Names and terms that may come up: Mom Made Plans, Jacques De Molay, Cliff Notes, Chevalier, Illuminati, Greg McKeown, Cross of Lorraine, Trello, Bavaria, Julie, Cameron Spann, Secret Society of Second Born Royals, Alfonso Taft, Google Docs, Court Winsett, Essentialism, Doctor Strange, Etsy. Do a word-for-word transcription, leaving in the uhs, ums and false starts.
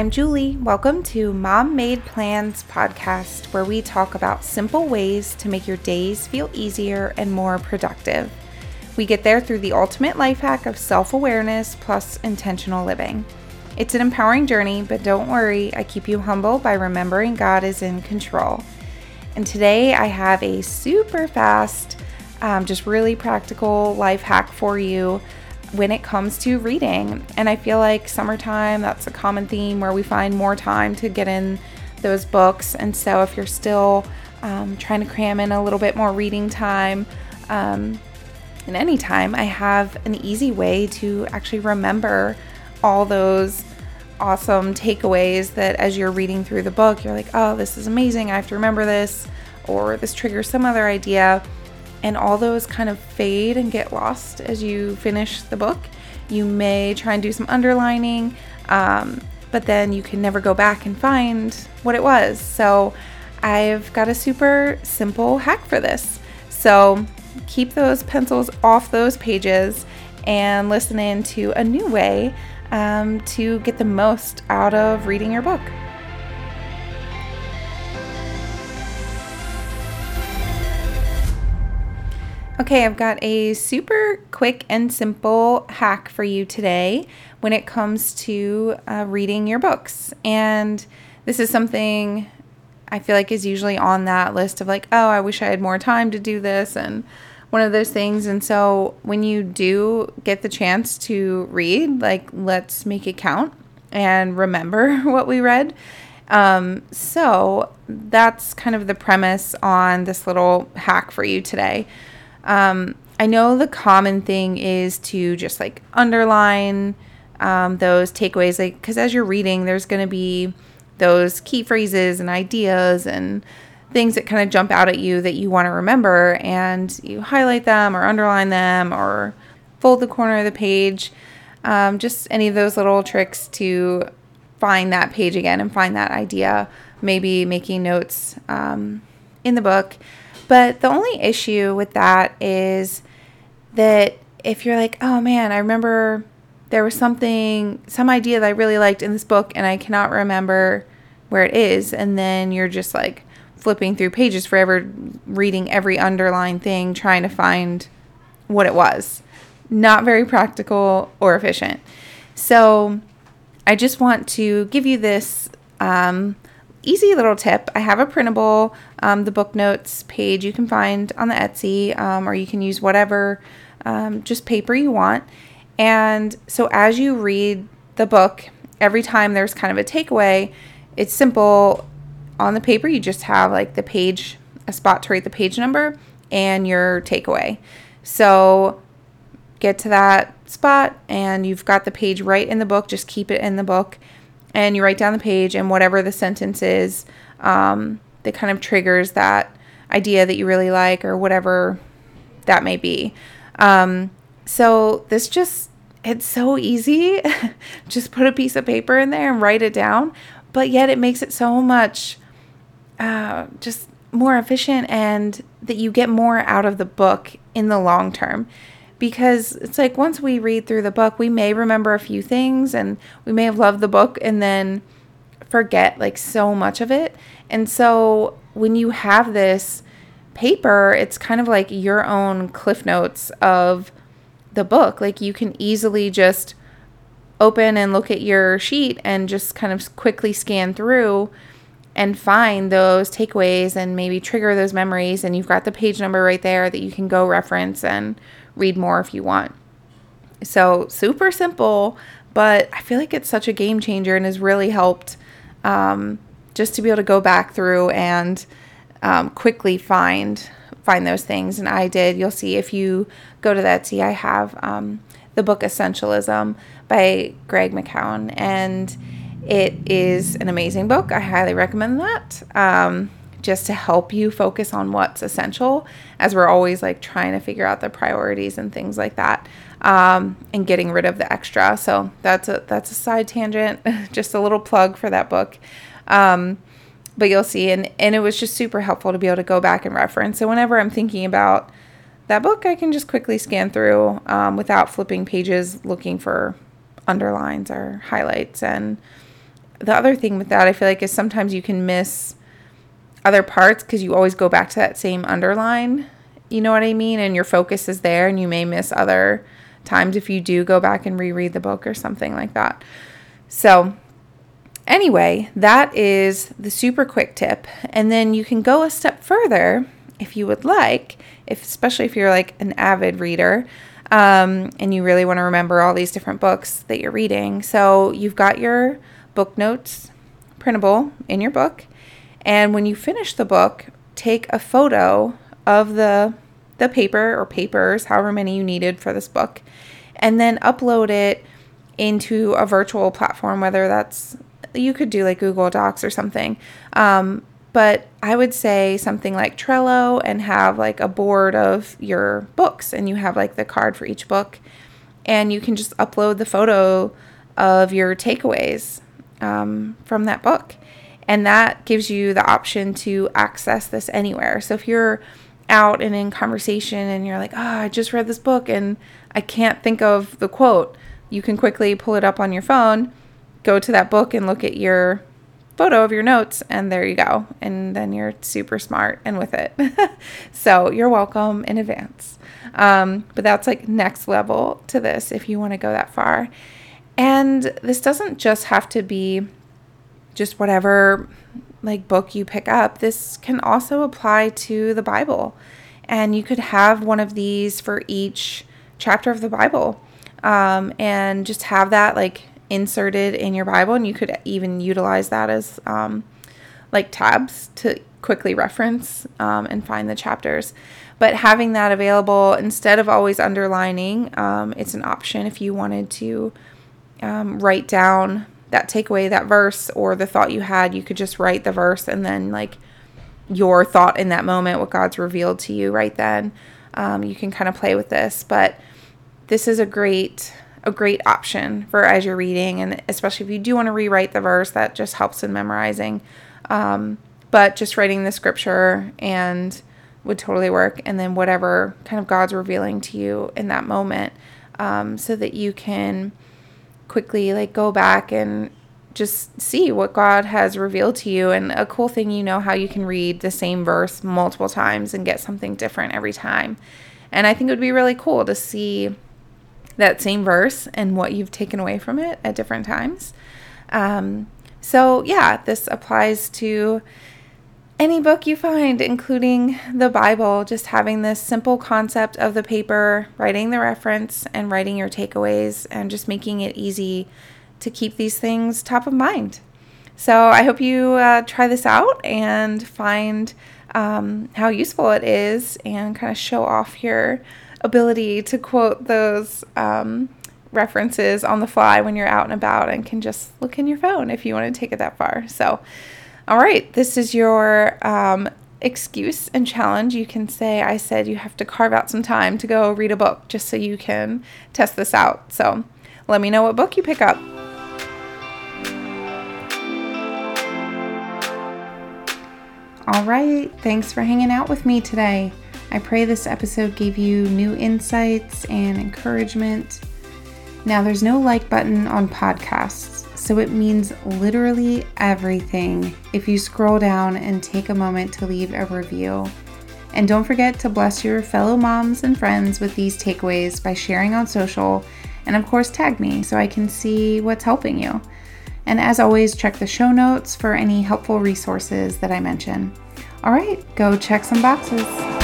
I'm Julie. Welcome to Mom Made Plans podcast, where we talk about simple ways to make your days feel easier and more productive. We get there through the ultimate life hack of self-awareness plus intentional living. It's an empowering journey, but don't worry, I keep you humble by remembering God is in control. And today I have a super fast, um, just really practical life hack for you when it comes to reading. And I feel like summertime, that's a common theme where we find more time to get in those books. And so if you're still um, trying to cram in a little bit more reading time, um, and any time, I have an easy way to actually remember all those awesome takeaways that as you're reading through the book, you're like, oh, this is amazing. I have to remember this, or this triggers some other idea. And all those kind of fade and get lost as you finish the book. You may try and do some underlining, um, but then you can never go back and find what it was. So I've got a super simple hack for this. So keep those pencils off those pages and listen in to a new way um, to get the most out of reading your book. Okay, I've got a super quick and simple hack for you today when it comes to uh, reading your books. And this is something I feel like is usually on that list of like, oh, I wish I had more time to do this, and one of those things. And so when you do get the chance to read, like, let's make it count and remember what we read. Um, so that's kind of the premise on this little hack for you today. Um, I know the common thing is to just like underline um, those takeaways, like, because as you're reading, there's going to be those key phrases and ideas and things that kind of jump out at you that you want to remember, and you highlight them or underline them or fold the corner of the page. Um, just any of those little tricks to find that page again and find that idea, maybe making notes um, in the book. But the only issue with that is that if you're like, oh man, I remember there was something, some idea that I really liked in this book and I cannot remember where it is. And then you're just like flipping through pages forever, reading every underlined thing, trying to find what it was. Not very practical or efficient. So I just want to give you this um easy little tip. I have a printable, um, the book notes page you can find on the Etsy, um, or you can use whatever, um, just paper you want. And so as you read the book, every time there's kind of a takeaway, it's simple. On the paper, you just have like the page, a spot to write the page number and your takeaway. So get to that spot and you've got the page right in the book. Just keep it in the book. And you write down the page and whatever the sentence is um, that kind of triggers that idea that you really like, or whatever that may be. Um, so this just, it's so easy. Just put a piece of paper in there and write it down. But yet it makes it so much uh, just more efficient, and that you get more out of the book in the long term. Because it's like, once we read through the book, we may remember a few things and we may have loved the book and then forget like so much of it. And so when you have this paper, it's kind of like your own Cliff Notes of the book. Like, you can easily just open and look at your sheet and just kind of quickly scan through and find those takeaways and maybe trigger those memories. And you've got the page number right there that you can go reference and read more if you want. So super simple, but I feel like it's such a game changer and has really helped um, just to be able to go back through and um, quickly find find those things. And I did. You'll see if you go to that. See, I have um, the book Essentialism by Greg McKeown, and it is an amazing book. I highly recommend that. Um, just to help you focus on what's essential, as we're always like trying to figure out the priorities and things like that, um, and getting rid of the extra. So that's a, that's a side tangent, just a little plug for that book. Um, but you'll see, and, and it was just super helpful to be able to go back and reference. So whenever I'm thinking about that book, I can just quickly scan through, um, without flipping pages, looking for underlines or highlights and the other thing with that, I feel like, is sometimes you can miss other parts because you always go back to that same underline. You know what I mean? And your focus is there, and you may miss other times if you do go back and reread the book or something like that. So anyway, that is the super quick tip. And then you can go a step further if you would like, if especially if you're like an avid reader, um, and you really want to remember all these different books that you're reading. So you've got your book notes printable in your book. And when you finish the book, take a photo of the the paper or papers, however many you needed for this book, and then upload it into a virtual platform, whether that's, you could do like Google Docs or something. Um, but I would say something like Trello, and have like a board of your books, and you have like the card for each book, and you can just upload the photo of your takeaways um, from that book. And that gives you the option to access this anywhere. So if you're out and in conversation and you're like, oh, I just read this book and I can't think of the quote, you can quickly pull it up on your phone, go to that book and look at your photo of your notes, and there you go. And then you're super smart and with it. So you're welcome in advance. Um, but that's like next level to this if you want to go that far. And this doesn't just have to be just whatever like book you pick up. This can also apply to the Bible, and you could have one of these for each chapter of the Bible, um, and just have that like inserted in your Bible. And you could even utilize that as um, like tabs to quickly reference um, and find the chapters. But having that available instead of always underlining, um, it's an option if you wanted to um, write down that takeaway, that verse, or the thought you had. You could just write the verse and then like your thought in that moment, what God's revealed to you right then. Um, you can kind of play with this, but this is a great, a great option for as you're reading. And especially if you do want to rewrite the verse, that just helps in memorizing. Um, but just writing the scripture and would totally work. And then whatever kind of God's revealing to you in that moment, um, so that you can quickly like go back and just see what God has revealed to you. And a cool thing, you know, how you can read the same verse multiple times and get something different every time. And I think it would be really cool to see that same verse and what you've taken away from it at different times. Um, so yeah, this applies to any book you find, including the Bible. Just having this simple concept of the paper, writing the reference, and writing your takeaways, and just making it easy to keep these things top of mind. So I hope you uh, try this out and find um, how useful it is, and kind of show off your ability to quote those um, references on the fly when you're out and about, and can just look in your phone if you want to take it that far. So all right, this is your um, excuse and challenge. You can say, I said you have to carve out some time to go read a book just so you can test this out. So let me know what book you pick up. All right, thanks for hanging out with me today. I pray this episode gave you new insights and encouragement. Now, there's no like button on podcasts, so it means literally everything if you scroll down and take a moment to leave a review. And don't forget to bless your fellow moms and friends with these takeaways by sharing on social, and of course tag me so I can see what's helping you. And as always, check the show notes for any helpful resources that I mention. All right, go check some boxes.